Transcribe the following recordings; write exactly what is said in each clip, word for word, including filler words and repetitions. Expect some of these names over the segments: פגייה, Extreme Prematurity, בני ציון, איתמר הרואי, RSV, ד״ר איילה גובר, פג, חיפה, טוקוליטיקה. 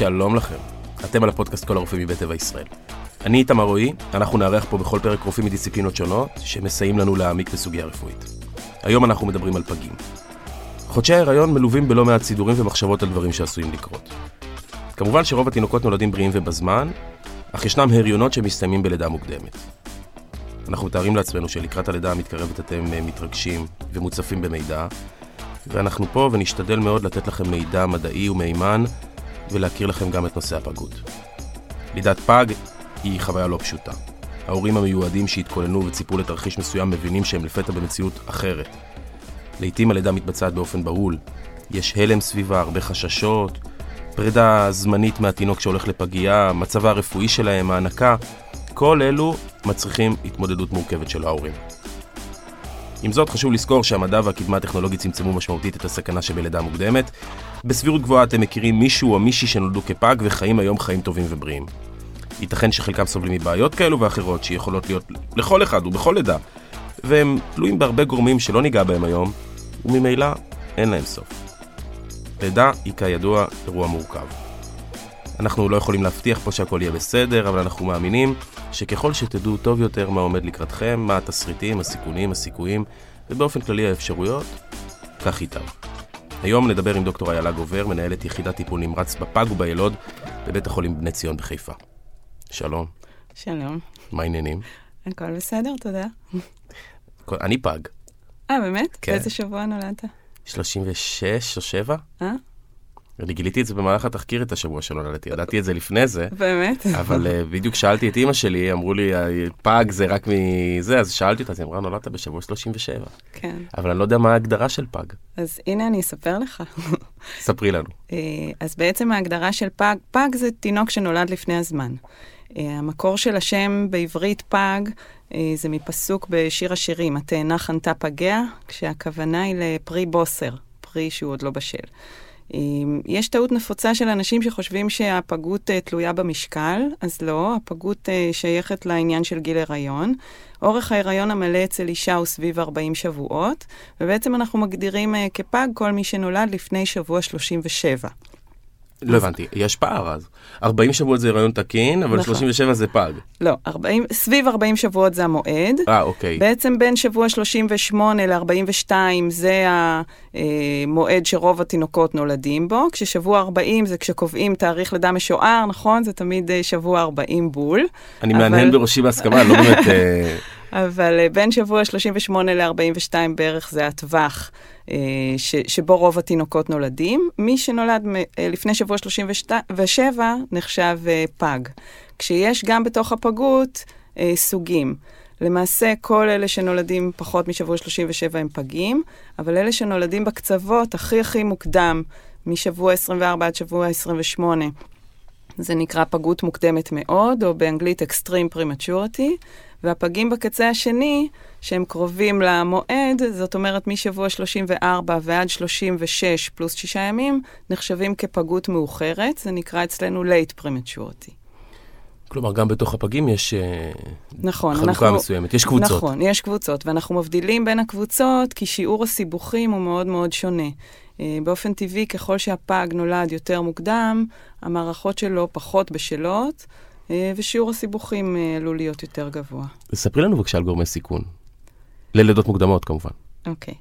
שלום לכם, אתם על הפודקאסט כל הרופאים מבית טבע ישראל. אני איתמר הרואי, אנחנו נערך פה בכל פרק רופאים מדיסציפלינות שונות שמסייעים לנו להעמיק בסוגיה רפואית. היום אנחנו מדברים על פגים. חודשי ההיריון מלווים בלא מעט סידורים ומחשבות על דברים שעשויים לקרות. כמובן שרוב התינוקות נולדים בריאים ובזמן, אך ישנם הריונות שמסתיימים בלידה מוקדמת. אנחנו מתארים לעצמנו שלקראת הלידה המתקרבת אתם מתרגשים ומוצפים במידע, ואנחנו פה ונשתדל מאוד לתת לכם מידע מדעי ומהימן ולהכיר לכם גם את נושא הפגות. לידת פג היא חוויה לא פשוטה. ההורים המיועדים שהתכוננו וציפו לתרחיש מסוים מבינים שהם לפתע במציאות אחרת. לעתים הלידה מתבצעת באופן בהול. יש הלם סביבה, הרבה חששות, פרידה זמנית מהתינוק שהולך לפגייה, מצבה הרפואי שלהם, הענקה. כל אלו מצריכים התמודדות מורכבת של ההורים. עם זאת חשוב לזכור שהמדע והקדמה הטכנולוגית צמצמו משמעותית את הסכנה שבלידה מוקדמת. בסבירות גבוהה אתם מכירים מישהו או מישהי שנולדו כפג וחיים היום חיים טובים ובריאים. ייתכן שחלקם סובלים מבעיות כאלו ואחרות שיכולות להיות לכל אחד ובכל לידה, והם תלויים בהרבה גורמים שלא ניגע בהם היום, וממילא אין להם סוף. לידה היא כידוע אירוע מורכב. אנחנו לא יכולים להבטיח פה שהכל יהיה בסדר, אבל אנחנו מאמינים שככל שתדעו טוב יותר מה עומד לקראתכם, מה התסריטים, הסיכונים, הסיכויים, ובאופן כללי האפשרויות, כך ייטב. היום נדבר עם דוקטור איילה גובר, מנהלת יחידת טיפול נמרץ בפג ובילוד, בבית החולים בני ציון בחיפה. שלום. שלום. מה העניינים? הכל בסדר, תודה. אני פג. אה, באמת? כן. באיזה שבוע נולדת? שלושים ושש או שבע? אה? אני גיליתי את זה במהלך התחקיר את השבוע שלא נולדתי, ידעתי את זה לפני זה. באמת? אבל בדיוק שאלתי את אמא שלי, אמרו לי, פג זה רק מזה, אז שאלתי אותה, אז היא אמרה, נולדת בשבוע שלושים ושבע. כן. אבל אני לא יודע מה ההגדרה של פג. אז הנה אני אספר לך. ספרי לנו. אז בעצם ההגדרה של פג, פג זה תינוק שנולד לפני הזמן. המקור של השם בעברית פג, זה מפסוק בשיר השירים, התאנה חנתה פגיה, כשהכוונה היא לפרי בוסר, פרי שהוא עוד לא בשל. יש טעות נפוצה של אנשים שחושבים שהפגות תלויה במשקל, אז לא, הפגות שייכת לעניין של גיל הריון. אורך ההיריון המלא אצל אישה הוא סביב ארבעים שבועות, ובעצם אנחנו מגדירים כפג כל מי שנולד לפני שבוע שלושים ושבע. לא הבנתי, יש פער אז. ארבעים שבועות זה הריון תקין, אבל שלושים ושבע זה פג. לא, סביב ארבעים שבועות זה המועד. אה, אוקיי. בעצם בין שבוע שלושים ושמונה ל-ארבעים ושתיים זה המועד שרוב התינוקות נולדים בו. כששבוע ארבעים זה כשקובעים תאריך לידה משוער, נכון? זה תמיד שבוע ארבעים בול. אני מעניין בראשי בהסכמה, לא באמת... אבל בין שבוע שלושים ושמונה ל-ארבעים ושתיים בערך זה הטווח ש- שבו רוב התינוקות נולדים. מי שנולד מ- לפני שבוע שלושים ושבע נחשב פג. כשיש גם בתוך הפגות סוגים. למעשה כל אלה שנולדים פחות משבוע שלושים ושבע הם פגים, אבל אלה שנולדים בקצוות הכי הכי מוקדם, משבוע עשרים וארבע עד שבוע עשרים ושמונה, זה נקרא פגות מוקדמת מאוד, או באנגלית Extreme Prematurity, והפגים בקצה השני, שהם קרובים למועד, זאת אומרת משבוע שלושים וארבע ועד שלושים ושש פלוס שישה ימים, נחשבים כפגות מאוחרת, זה נקרא אצלנו Late Prematurity. כלומר, גם בתוך הפגים יש נכון, חלוקה אנחנו, מסוימת, יש קבוצות. נכון, יש קבוצות, ואנחנו מבדילים בין הקבוצות, כי שיעור הסיבוכים הוא מאוד מאוד שונה. באופן טבעי, ככל שהפג נולד יותר מוקדם, המערכות שלו פחות בשלות, ושיעור הסיבוכים עלול להיות יותר גבוה. ספרי לנו בבקשה על גורמי סיכון. ללידות מוקדמות, כמובן. אוקיי.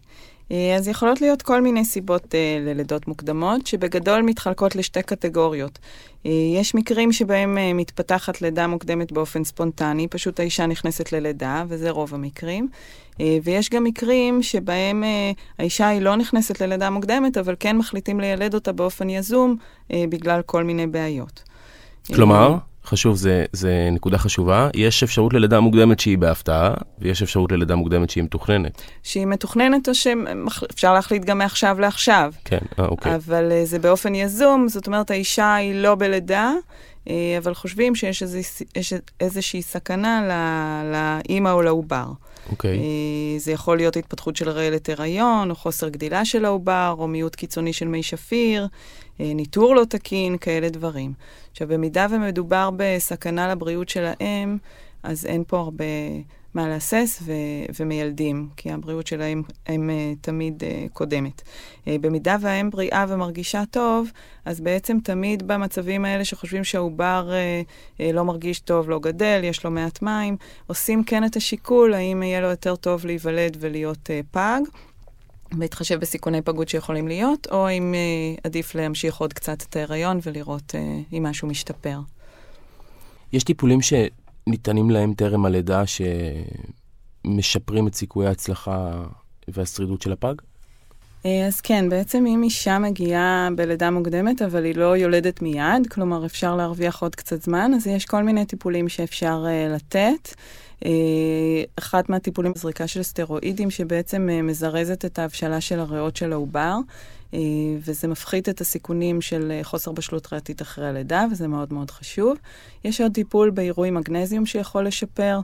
אז יכולות להיות כל מיני סיבות ללידות מוקדמות, שבגדול מתחלקות לשתי קטגוריות. יש מקרים שבהם מתפתחת לידה מוקדמת באופן ספונטני, פשוט האישה נכנסת ללידה, וזה רוב המקרים. ויש גם מקרים שבהם האישה היא לא נכנסת ללידה מוקדמת, אבל כן מחליטים לילד אותה באופן יזום, בגלל כל מיני בעיות. כלומר? חשוב, זה, זה נקודה חשובה. יש אפשרות ללידה מוקדמת שהיא בהפתעה, ויש אפשרות ללידה מוקדמת שהיא מתוכננת. שהיא מתוכננת או שאפשר להחליט גם מעכשיו לעכשיו. כן, אה, אוקיי. אבל זה באופן יזום, זאת אומרת, האישה היא לא בלידה, אבל חושבים שיש איזושהי סכנה לאמא או לעובר. אוקיי. זה יכול להיות התפתחות של רעלת הריון, או חוסר גדילה של העובר, או מיעוט קיצוני של מי שפיר, ניטור לא תקין, כאלה דברים. עכשיו, במידה ומדובר בסכנה לבריאות של האם, אז אין פה הרבה מה להסס ו- ומילדים, כי הבריאות שלהם הם, הם תמיד uh, קודמת. Uh, במידה והאם בריאה ומרגישה טוב, אז בעצם תמיד במצבים האלה שחושבים שהעובר uh, uh, לא מרגיש טוב, לא גדל, יש לו מעט מים, עושים כן את השיקול, האם יהיה לו יותר טוב להיוולד ולהיות uh, פג, בהתחשב בסיכוני פגות שיכולים להיות, או אם uh, עדיף להמשיך עוד קצת את ההיריון ולראות uh, אם משהו משתפר. יש טיפולים ש... ניתנים להם תרם הלידה שמשפרים את סיכויי ההצלחה והשרידות של הפג? אז כן, בעצם אם אישה מגיעה בלידה מוקדמת, אבל היא לא יולדת מיד, כלומר אפשר להרוויח עוד קצת זמן, אז יש כל מיני טיפולים שאפשר uh, לתת. Uh, אחת מהטיפולים זריקה של סטרואידים, שבעצם uh, מזרזת את ההבשלה של הריאות של העובר, uh, וזה מפחית את הסיכונים של uh, חוסר בשלות ריאתית אחרי הלידה, וזה מאוד מאוד חשוב. יש עוד טיפול בעירוי מגנזיום שיכול לשפר,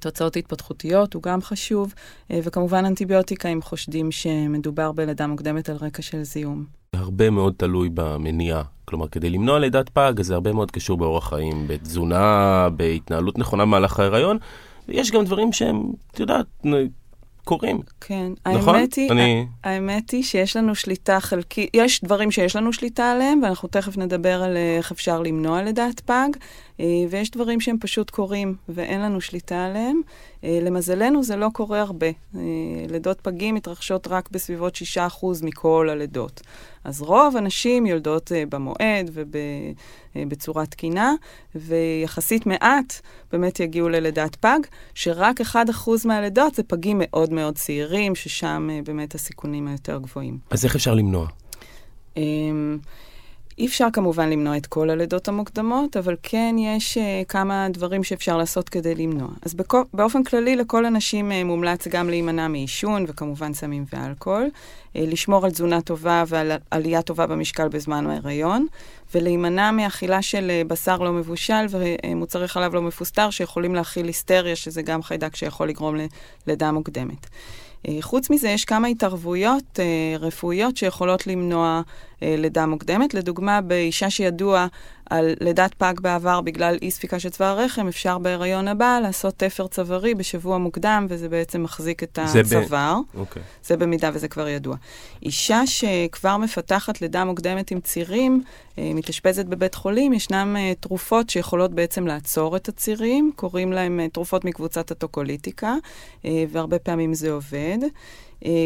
תוצאות התפתחותיות, הוא גם חשוב, וכמובן אנטיביוטיקה אם חושדים שמדובר בלידה מוקדמת על רקע של זיהום. הרבה מאוד תלוי במניעה, כלומר כדי למנוע לידת פג, זה הרבה מאוד קשור באורח חיים, בתזונה, בהתנהלות נכונה מהלך ההיריון, ויש גם דברים שהם, אתה יודעת, קורים. כן, נכון? האמת היא, אני... האמת היא שיש לנו שליטה חלקית, יש דברים שיש לנו שליטה עליהם, ואנחנו תכף נדבר על איך אפשר למנוע לידת פג, ויש דברים שהם פשוט קורים, ואין לנו שליטה עליהם. למזלנו זה לא קורה הרבה. לידות פגים מתרחשות רק בסביבות שישה אחוז מכל הלידות. אז רוב הנשים יולדות במועד ובצורה תקינה, ויחסית מעט באמת יגיעו ללידת פג, שרק אחד אחוז מהלידות זה פגים מאוד מאוד צעירים, ששם באמת הסיכונים היותר גבוהים. אז איך אפשר למנוע? אי אפשר כמובן למנוע את כל הלידות המוקדמות, אבל כן יש uh, כמה דברים שאפשר לעשות כדי למנוע. אז בכ... באופן כללי לכל אנשים uh, מומלץ גם להימנע מעישון, וכמובן סמים ואלכוהול, uh, לשמור על תזונה טובה ועל עלייה טובה במשקל בזמן ההיריון, ולהימנע מאכילה של uh, בשר לא מבושל ומוצרי חלב לא מפוסטר, שיכולים להכיל היסטריה, שזה גם חיידק שיכול לגרום ללידה מוקדמת. חוץ מזה, יש כמה התערבויות רפואיות שיכולות למנוע לידה מוקדמת. לדוגמה, באישה שידוע על לידת פג בעבר בגלל אי ספיקה של צוואר הרחם, אפשר בהיריון הבא לעשות תפר צווארי בשבוע מוקדם, וזה בעצם מחזיק את הצוואר. זה, ב... okay. זה במידה וזה כבר ידוע. אישה שכבר מפתחת לידה מוקדמת עם צירים, מתאשפזת בבית חולים, ישנם תרופות שיכולות בעצם לעצור את הצירים, קוראים להם תרופות מקבוצת הטוקוליטיקה, והרבה פעמים זה עובד.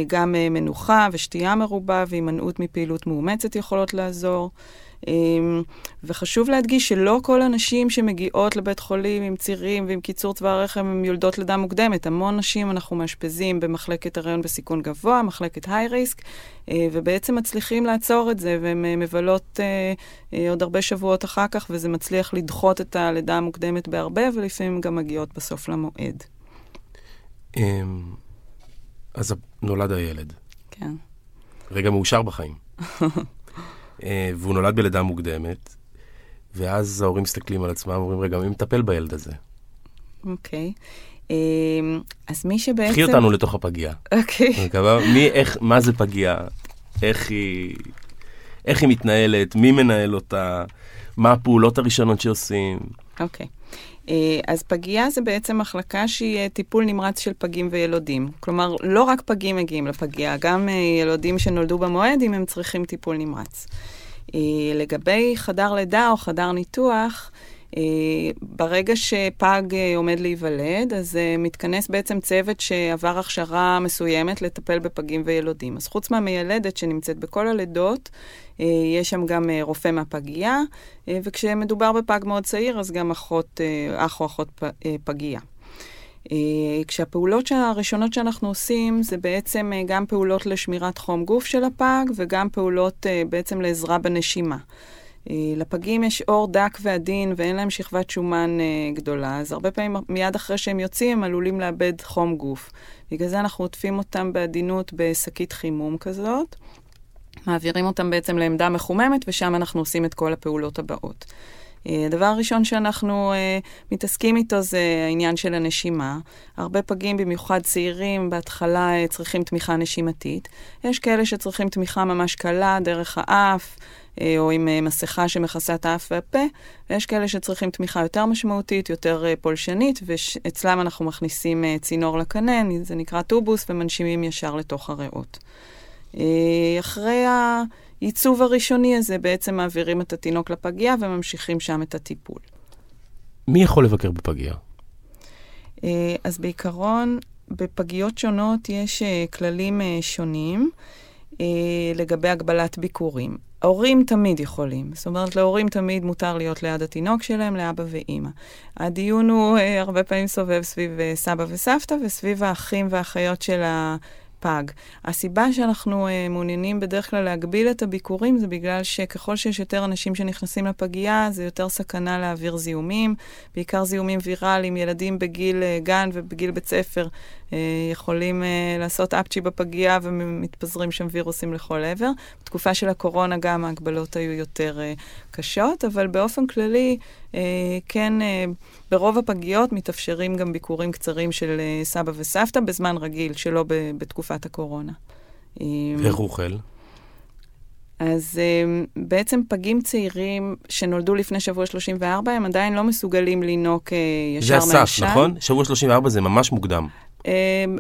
גם מנוחה ושתייה מרובה והימנעות מפעילות מאומצת יכולות לעזור. וחשוב להדגיש שלא כל הנשים שמגיעות לבית חולים עם צירים ועם קיצור צוואר הרחם הם יולדות לידה מוקדמת. המון נשים אנחנו מאשפזים במחלקת הריון בסיכון גבוה, מחלקת היי ריסק, ובעצם מצליחים לעצור את זה, והן מבלות עוד הרבה שבועות אחר כך, וזה מצליח לדחות את הלידה המוקדמת בהרבה, ולפעמים גם מגיעות בסוף למועד. אז נולד הילד. כן. רגע מאושר בחיים. והוא נולד בלידה מוקדמת, ואז ההורים מסתכלים על עצמם, אומרים, רגע, מי מטפל בילד הזה? אוקיי. אז מי שבעצם... קחי אותנו לתוך הפגיעה. אוקיי. מה זה פגיעה? איך היא מתנהלת? מי מנהל אותה? מה הפעולות הראשונות שעושים? אוקיי. אז פגייה זה בעצם מחלקה שהיא טיפול נמרץ של פגים וילודים. כלומר, לא רק פגים מגיעים לפגייה, גם ילודים שנולדו במועד, אם הם צריכים טיפול נמרץ. לגבי חדר לידה או חדר ניתוח, ברגע שפג עומד להיוולד, אז מתכנס בעצם צוות שעבר הכשרה מסוימת לטפל בפגים וילודים. אז חוץ מהמיילדת שנמצאת בכל הלידות, יש שם גם רופא מהפגייה, וכשמדובר בפג מאוד צעיר, אז גם אחות, אח או אחות פגייה. כשהפעולות הראשונות שאנחנו עושים, זה בעצם גם פעולות לשמירת חום גוף של הפג, וגם פעולות בעצם לעזרה בנשימה. לפגים יש אור דק ועדין, ואין להם שכבת שומן גדולה, אז הרבה פעמים מיד אחרי שהם יוצאים, הם עלולים לאבד חום גוף. בגלל זה אנחנו עוטפים אותם בעדינות בשקית חימום כזאת, מעבירים אותם בעצם לעמדה מחוממת, ושם אנחנו עושים את כל הפעולות הבאות. הדבר הראשון שאנחנו מתעסקים איתו זה העניין של הנשימה. הרבה פגים, במיוחד צעירים, בהתחלה צריכים תמיכה נשימתית. יש כאלה שצריכים תמיכה ממש קלה, דרך האף, או עם מסכה שמכסה את האף והפה, ויש כאלה שצריכים תמיכה יותר משמעותית, יותר פולשנית, ואצלם אנחנו מכניסים צינור לקנן, זה נקרא טובוס, ומנשימים ישר לתוך הריאות. אחרי הייצוב הראשוני הזה בעצם מעבירים את התינוק לפגייה וממשיכים שם את הטיפול. מי יכול לבקר בפגייה? אז בעיקרון, בפגיות שונות יש כללים שונים לגבי הגבלת ביקורים. ההורים תמיד יכולים. זאת אומרת, להורים תמיד מותר להיות ליד התינוק שלהם, לאבא ואימא. הדיון הוא הרבה פעמים סובב סביב סבא וסבתא וסביב האחים והאחיות של ה... פג. הסיבה שאנחנו uh, מעוניינים בדרך כלל להגביל את הביקורים זה בגלל שככל שיש יותר אנשים שנכנסים לפגייה, זה יותר סכנה להעביר זיהומים, בעיקר זיהומים ויראליים. ילדים בגיל uh, גן ובגיל בית ספר uh, יכולים uh, לעשות אפצ'י בפגייה ומתפזרים שם וירוסים לכל עבר. בתקופה של הקורונה גם ההגבלות היו יותר uh, קשות, אבל באופן כללי uh, כן uh, ברוב הפגיות מתאפשרים גם ביקורים קצרים של uh, סבא וסבתא בזמן רגיל, שלא ב- בתקופה הקורונה. איך הוא אוכל? אז בעצם פגים צעירים שנולדו לפני שבוע שלושים וארבע, הם עדיין לא מסוגלים לינוק ישר מהשן. זה הסף, נכון? שבוע שלושים וארבע זה ממש מוקדם.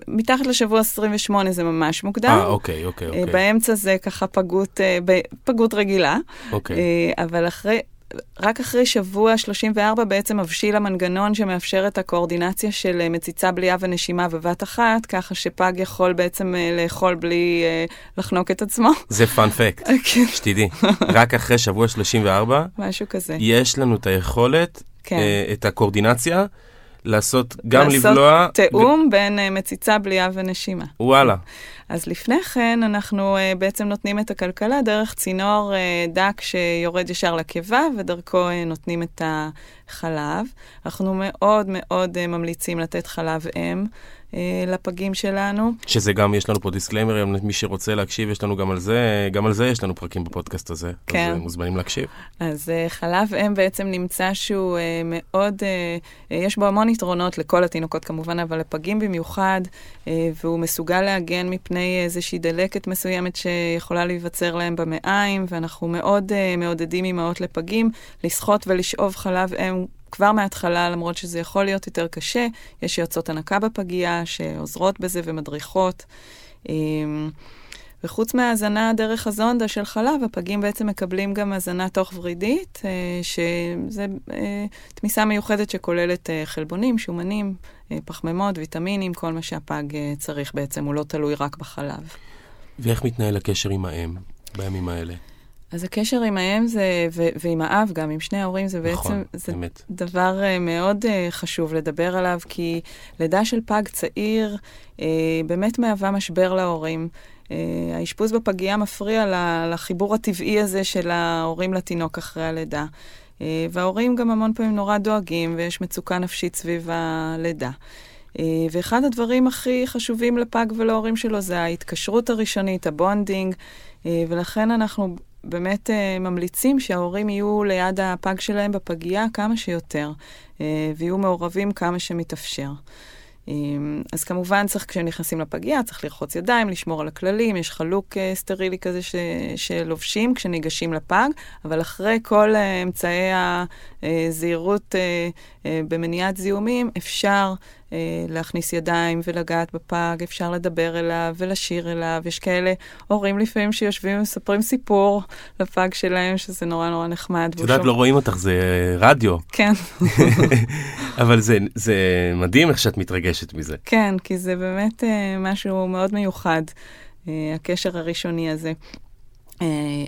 מתחת לשבוע עשרים ושמונה זה ממש מוקדם. אה, אוקיי, אוקיי, אוקיי. באמצע זה ככה פגות, פגות רגילה. אוקיי. אבל אחרי... רק אחרי שבוע שלושים וארבע בעצם מבשיל המנגנון שמאפשר את הקואורדינציה של מציצה, בליעה ונשימה בבת אחת, ככה שפג יכול בעצם לאכול בלי לחנוק את עצמו. זה פאן פקט, שתידי. רק אחרי שבוע שלושים וארבע, משהו כזה. יש לנו את היכולת, כן. את הקואורדינציה, לעשות גם לעשות לבלוע... לעשות תאום ב... בין uh, מציצה, בליעה ונשימה. וואלה. אז לפני כן אנחנו uh, בעצם נותנים את הכלכלה דרך צינור uh, דק שיורד ישר לקיבה, ודרכו uh, נותנים את החלב. אנחנו מאוד מאוד uh, ממליצים לתת חלב אם uh, לפגים שלנו. שזה גם, יש לנו פה דיסקליימר, מי שרוצה להקשיב, יש לנו גם על זה, גם על זה יש לנו פרקים בפודקאסט הזה. כן. אז uh, מוזמנים להקשיב. אז uh, חלב אם בעצם נמצא שהוא uh, מאוד, uh, uh, יש בו המון יתרונות לכל התינוקות כמובן, אבל לפגים במיוחד, והוא מסוגל להגן מפני איזושהי דלקת מסוימת שיכולה להיווצר להם במעיים, ואנחנו מאוד מעודדים אימהות לפגים לשחות ולשאוב חלב אם כבר מההתחלה, למרות שזה יכול להיות יותר קשה. יש יועצות הנקה בפגייה שעוזרות בזה ומדריכות. וחוץ מהזנה דרך הזונדה של חלב, הפגים בעצם מקבלים גם הזנה תוך ורידית, שזה תמיסה מיוחדת שכוללת חלבונים, שומנים, פחמימות, ויטמינים, כל מה שהפג צריך בעצם, הוא לא תלוי רק בחלב. ואיך מתנהל הקשר עם האם בימים האלה? אז הקשר עם האם זה, ו- ועם האב גם, עם שני ההורים, זה בעצם, נכון, זה באמת. דבר מאוד uh, חשוב לדבר עליו, כי לידה של פג צעיר uh, באמת מהווה משבר להורים. Uh, האשפוז בפגייה מפריע לחיבור הטבעי הזה של ההורים לתינוק אחרי הלידה. Uh, וההורים גם המון פעמים נורא דואגים, ויש מצוקה נפשית סביב הלידה. ואחד הדברים הכי חשובים לפג ולהורים שלו זה ההתקשרות הראשונית, הבונדינג, ולכן אנחנו באמת ממליצים שההורים יהיו ליד הפג שלהם בפגייה כמה שיותר, ויהיו מעורבים כמה שמתאפשר. אז כמובן צריך, כשנכנסים לפגייה, צריך לרחוץ ידיים, לשמור על הכללים, יש חלוק סטרילי כזה ש... שלובשים כשניגשים לפג, אבל אחרי כל אמצעי הזהירות במניעת זיהומים, אפשר להכניס ידיים ולגעת בפג, אפשר לדבר אליו ולשיר אליו. יש כאלה הורים לפעמים שיושבים ומספרים סיפור לפג שלהם, שזה נורא נורא נחמד. את יודעת, לא רואים אותך, זה רדיו. כן. אבל זה, זה מדהים איך שאת מתרגשת מזה. כן, כי זה באמת משהו מאוד מיוחד, הקשר הראשוני הזה.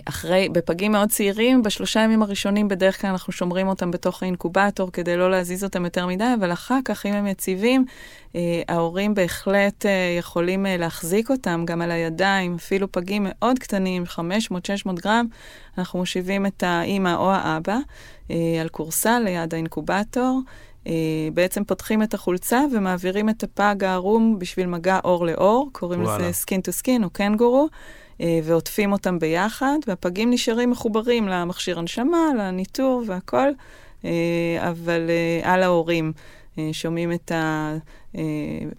אחרי, בפגים מאוד צעירים, בשלושה ימים הראשונים בדרך כלל אנחנו שומרים אותם בתוך האינקובטור כדי לא להזיז אותם יותר מדי, אבל אחר כך, אם הם יציבים, ההורים בהחלט יכולים להחזיק אותם גם על הידיים, אפילו פגים מאוד קטנים, חמש מאות עד שש מאות גרם, אנחנו מושיבים את האמא או האבא על קורסה ליד האינקובטור, בעצם פותחים את החולצה ומעבירים את הפג הערום בשביל מגע אור לאור, קוראים לזה סקין טו סקין או קנגורו, ועוטפים אותם ביחד, והפגים נשארים מחוברים למכשיר הנשמה, לניטור והכל, אבל על ההורים שומעים את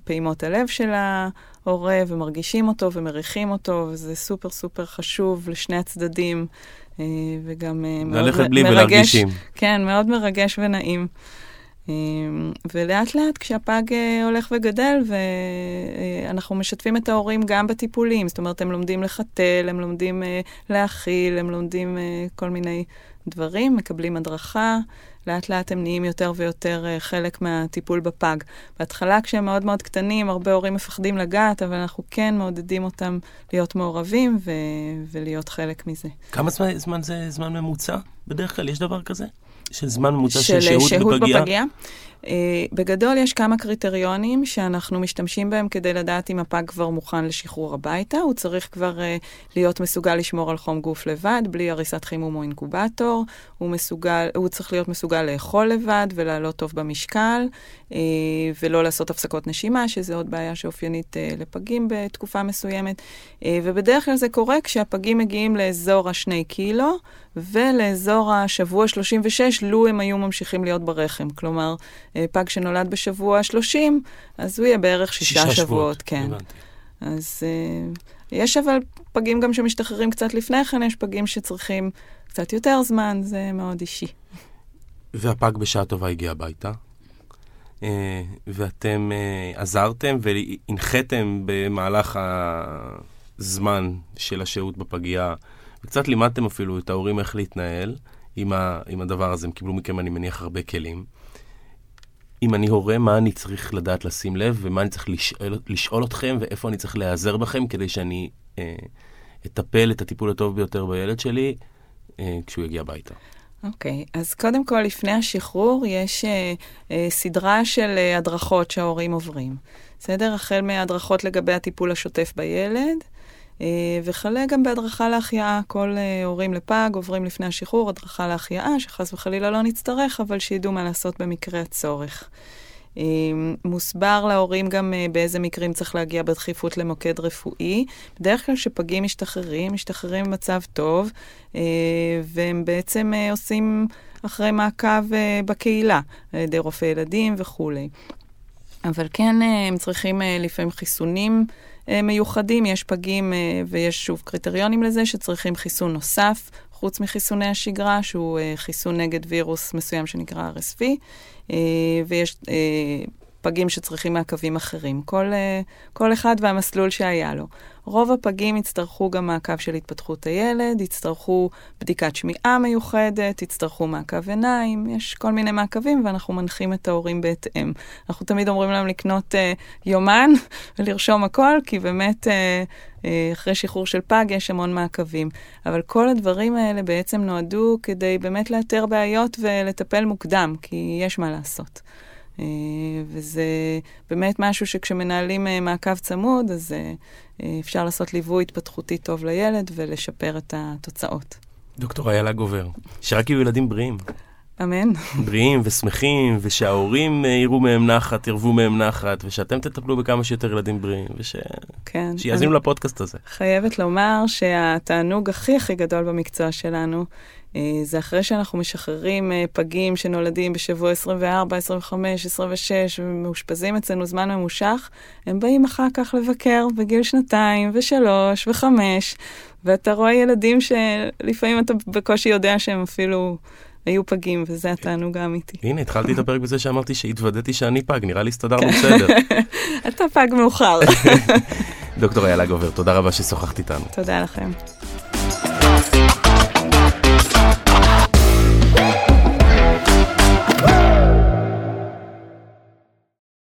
פעימות הלב של ההורה, ומרגישים אותו ומריחים אותו, וזה סופר סופר חשוב לשני הצדדים, וגם מאוד מרגש. כן, מאוד מרגש ונעים. ולאט לאט כשהפג הולך וגדל, ואנחנו משתפים את ההורים גם בטיפולים, זאת אומרת, הם לומדים לחתל, הם לומדים להכיל, הם לומדים כל מיני דברים, מקבלים הדרכה, לאט לאט הם נהיים יותר ויותר חלק מהטיפול בפג. בהתחלה כשהם מאוד מאוד קטנים, הרבה הורים מפחדים לגעת, אבל אנחנו כן מעודדים אותם להיות מעורבים ו- ולהיות חלק מזה. כמה זמן, זמן זה זמן ממוצע? בדרך כלל יש דבר כזה? של זמן ממוצע של, של שהות בפגיעה? בפגיעה. Uh, בגדול יש כמה קריטריונים שאנחנו משתמשים בהם כדי לדעת אם הפג כבר מוכן לשחרור הביתה. הוא צריך כבר uh, להיות מסוגל לשמור על חום גוף לבד, בלי הריסת חימום או אינקובטור. הוא, מסוגל, הוא צריך להיות מסוגל לאכול לבד ולעלות טוב במשקל, uh, ולא לעשות הפסקות נשימה, שזה עוד בעיה שאופיינית uh, לפגים בתקופה מסוימת. Uh, ובדרך כלל זה קורה כשהפגים מגיעים לאזור השני קילו, ולאזור השבוע שלושים ושש, לו הם היו ממשיכים להיות ברחם. כלומר, פג שנולד בשבוע שלושים, אז הוא יהיה בערך שישה, שישה שבועות. כן. הבנתי. אז יש אבל פגים גם שמשתחררים קצת לפני כן, יש פגים שצריכים קצת יותר זמן, זה מאוד אישי. והפג בשעה טובה הגיע הביתה, ואתם עזרתם והנחיתם במהלך הזמן של השהות בפגייה, וקצת לימדתם אפילו את ההורים איך להתנהל עם, ה, עם הדבר הזה. הם קיבלו מכם, אני מניח, הרבה כלים. אם אני הורה, מה אני צריך לדעת לשים לב, ומה אני צריך לשאל, לשאול אתכם, ואיפה אני צריך להיעזר בכם, כדי שאני אה, אטפל את הטיפול הטוב ביותר בילד שלי, אה, כשהוא יגיע הביתה. אוקיי, okay. אז קודם כל, לפני השחרור, יש אה, אה, סדרה של אה, הדרכות שההורים עוברים. בסדר? החל מהדרכות לגבי הטיפול השוטף בילד, וכלה גם בהדרכה להחייאה. כל הורים לפג עוברים לפני השחרור הדרכה להחייאה, שחס וחלילה לא נצטרך, אבל שידעו מה לעשות במקרה הצורך. מוסבר להורים גם באיזה מקרים צריך להגיע בדחיפות למוקד רפואי. בדרך כלל שפגים משתחררים, משתחררים במצב טוב, והם בעצם עושים אחרי מעקב בקהילה, די רופאי ילדים וכו'. אבל כן, הם צריכים לפעמים חיסונים מיוחדים. יש פגים, ויש שוב קריטריונים לזה, שצריכים חיסון נוסף, חוץ מחיסוני השגרה, שהוא חיסון נגד וירוס מסוים שנקרא אר אס וי, ויש פגים שצריכים מעקבים אחרים. כל, כל אחד והמסלול שהיה לו. רוב הפגים יצטרכו גם מעקב של התפתחות הילד, יצטרכו בדיקת שמיעה מיוחדת, יצטרכו מעקב עיניים, יש כל מיני מעקבים, ואנחנו מנחים את ההורים בהתאם. אנחנו תמיד אומרים להם לקנות אה, יומן ולרשום הכל, כי באמת אה, אה, אחרי שחרור של פג יש המון מעקבים. אבל כל הדברים האלה בעצם נועדו כדי באמת לאתר בעיות ולטפל מוקדם, כי יש מה לעשות. וזה באמת משהו שכשמנהלים מעקב צמוד, אז אפשר לעשות ליווי התפתחותי טוב לילד ולשפר את התוצאות. דוקטור איילה גובר, שרק יהיו ילדים בריאים. אמן. בריאים ושמחים, ושההורים יראו מהם נחת, ירבו מהם נחת, ושאתם תטפלו בכמה שיותר ילדים בריאים, ושיאזינו לפודקאסט הזה. חייבת לומר שהתענוג הכי הכי גדול במקצוע שלנו, זה אחרי שאנחנו משחררים פגים שנולדים בשבוע עשרים וארבע, עשרים וחמש, עשרים ושש, ומאושפזים אצלנו זמן ממושך, הם באים אחר כך לבקר בגיל שנתיים ושלוש וחמש, ואתה רואה ילדים שלפעמים אתה בקושי יודע שהם אפילו היו פגים, וזה התענוג האמיתי. הנה, התחלתי את הפרק בזה שאמרתי שהתוודעתי שאני פג, נראה לי הסתדרנו בסדר. אתה פג מאוחר. דוקטור איילה גובר, תודה רבה ששוחחת איתנו. תודה לכם.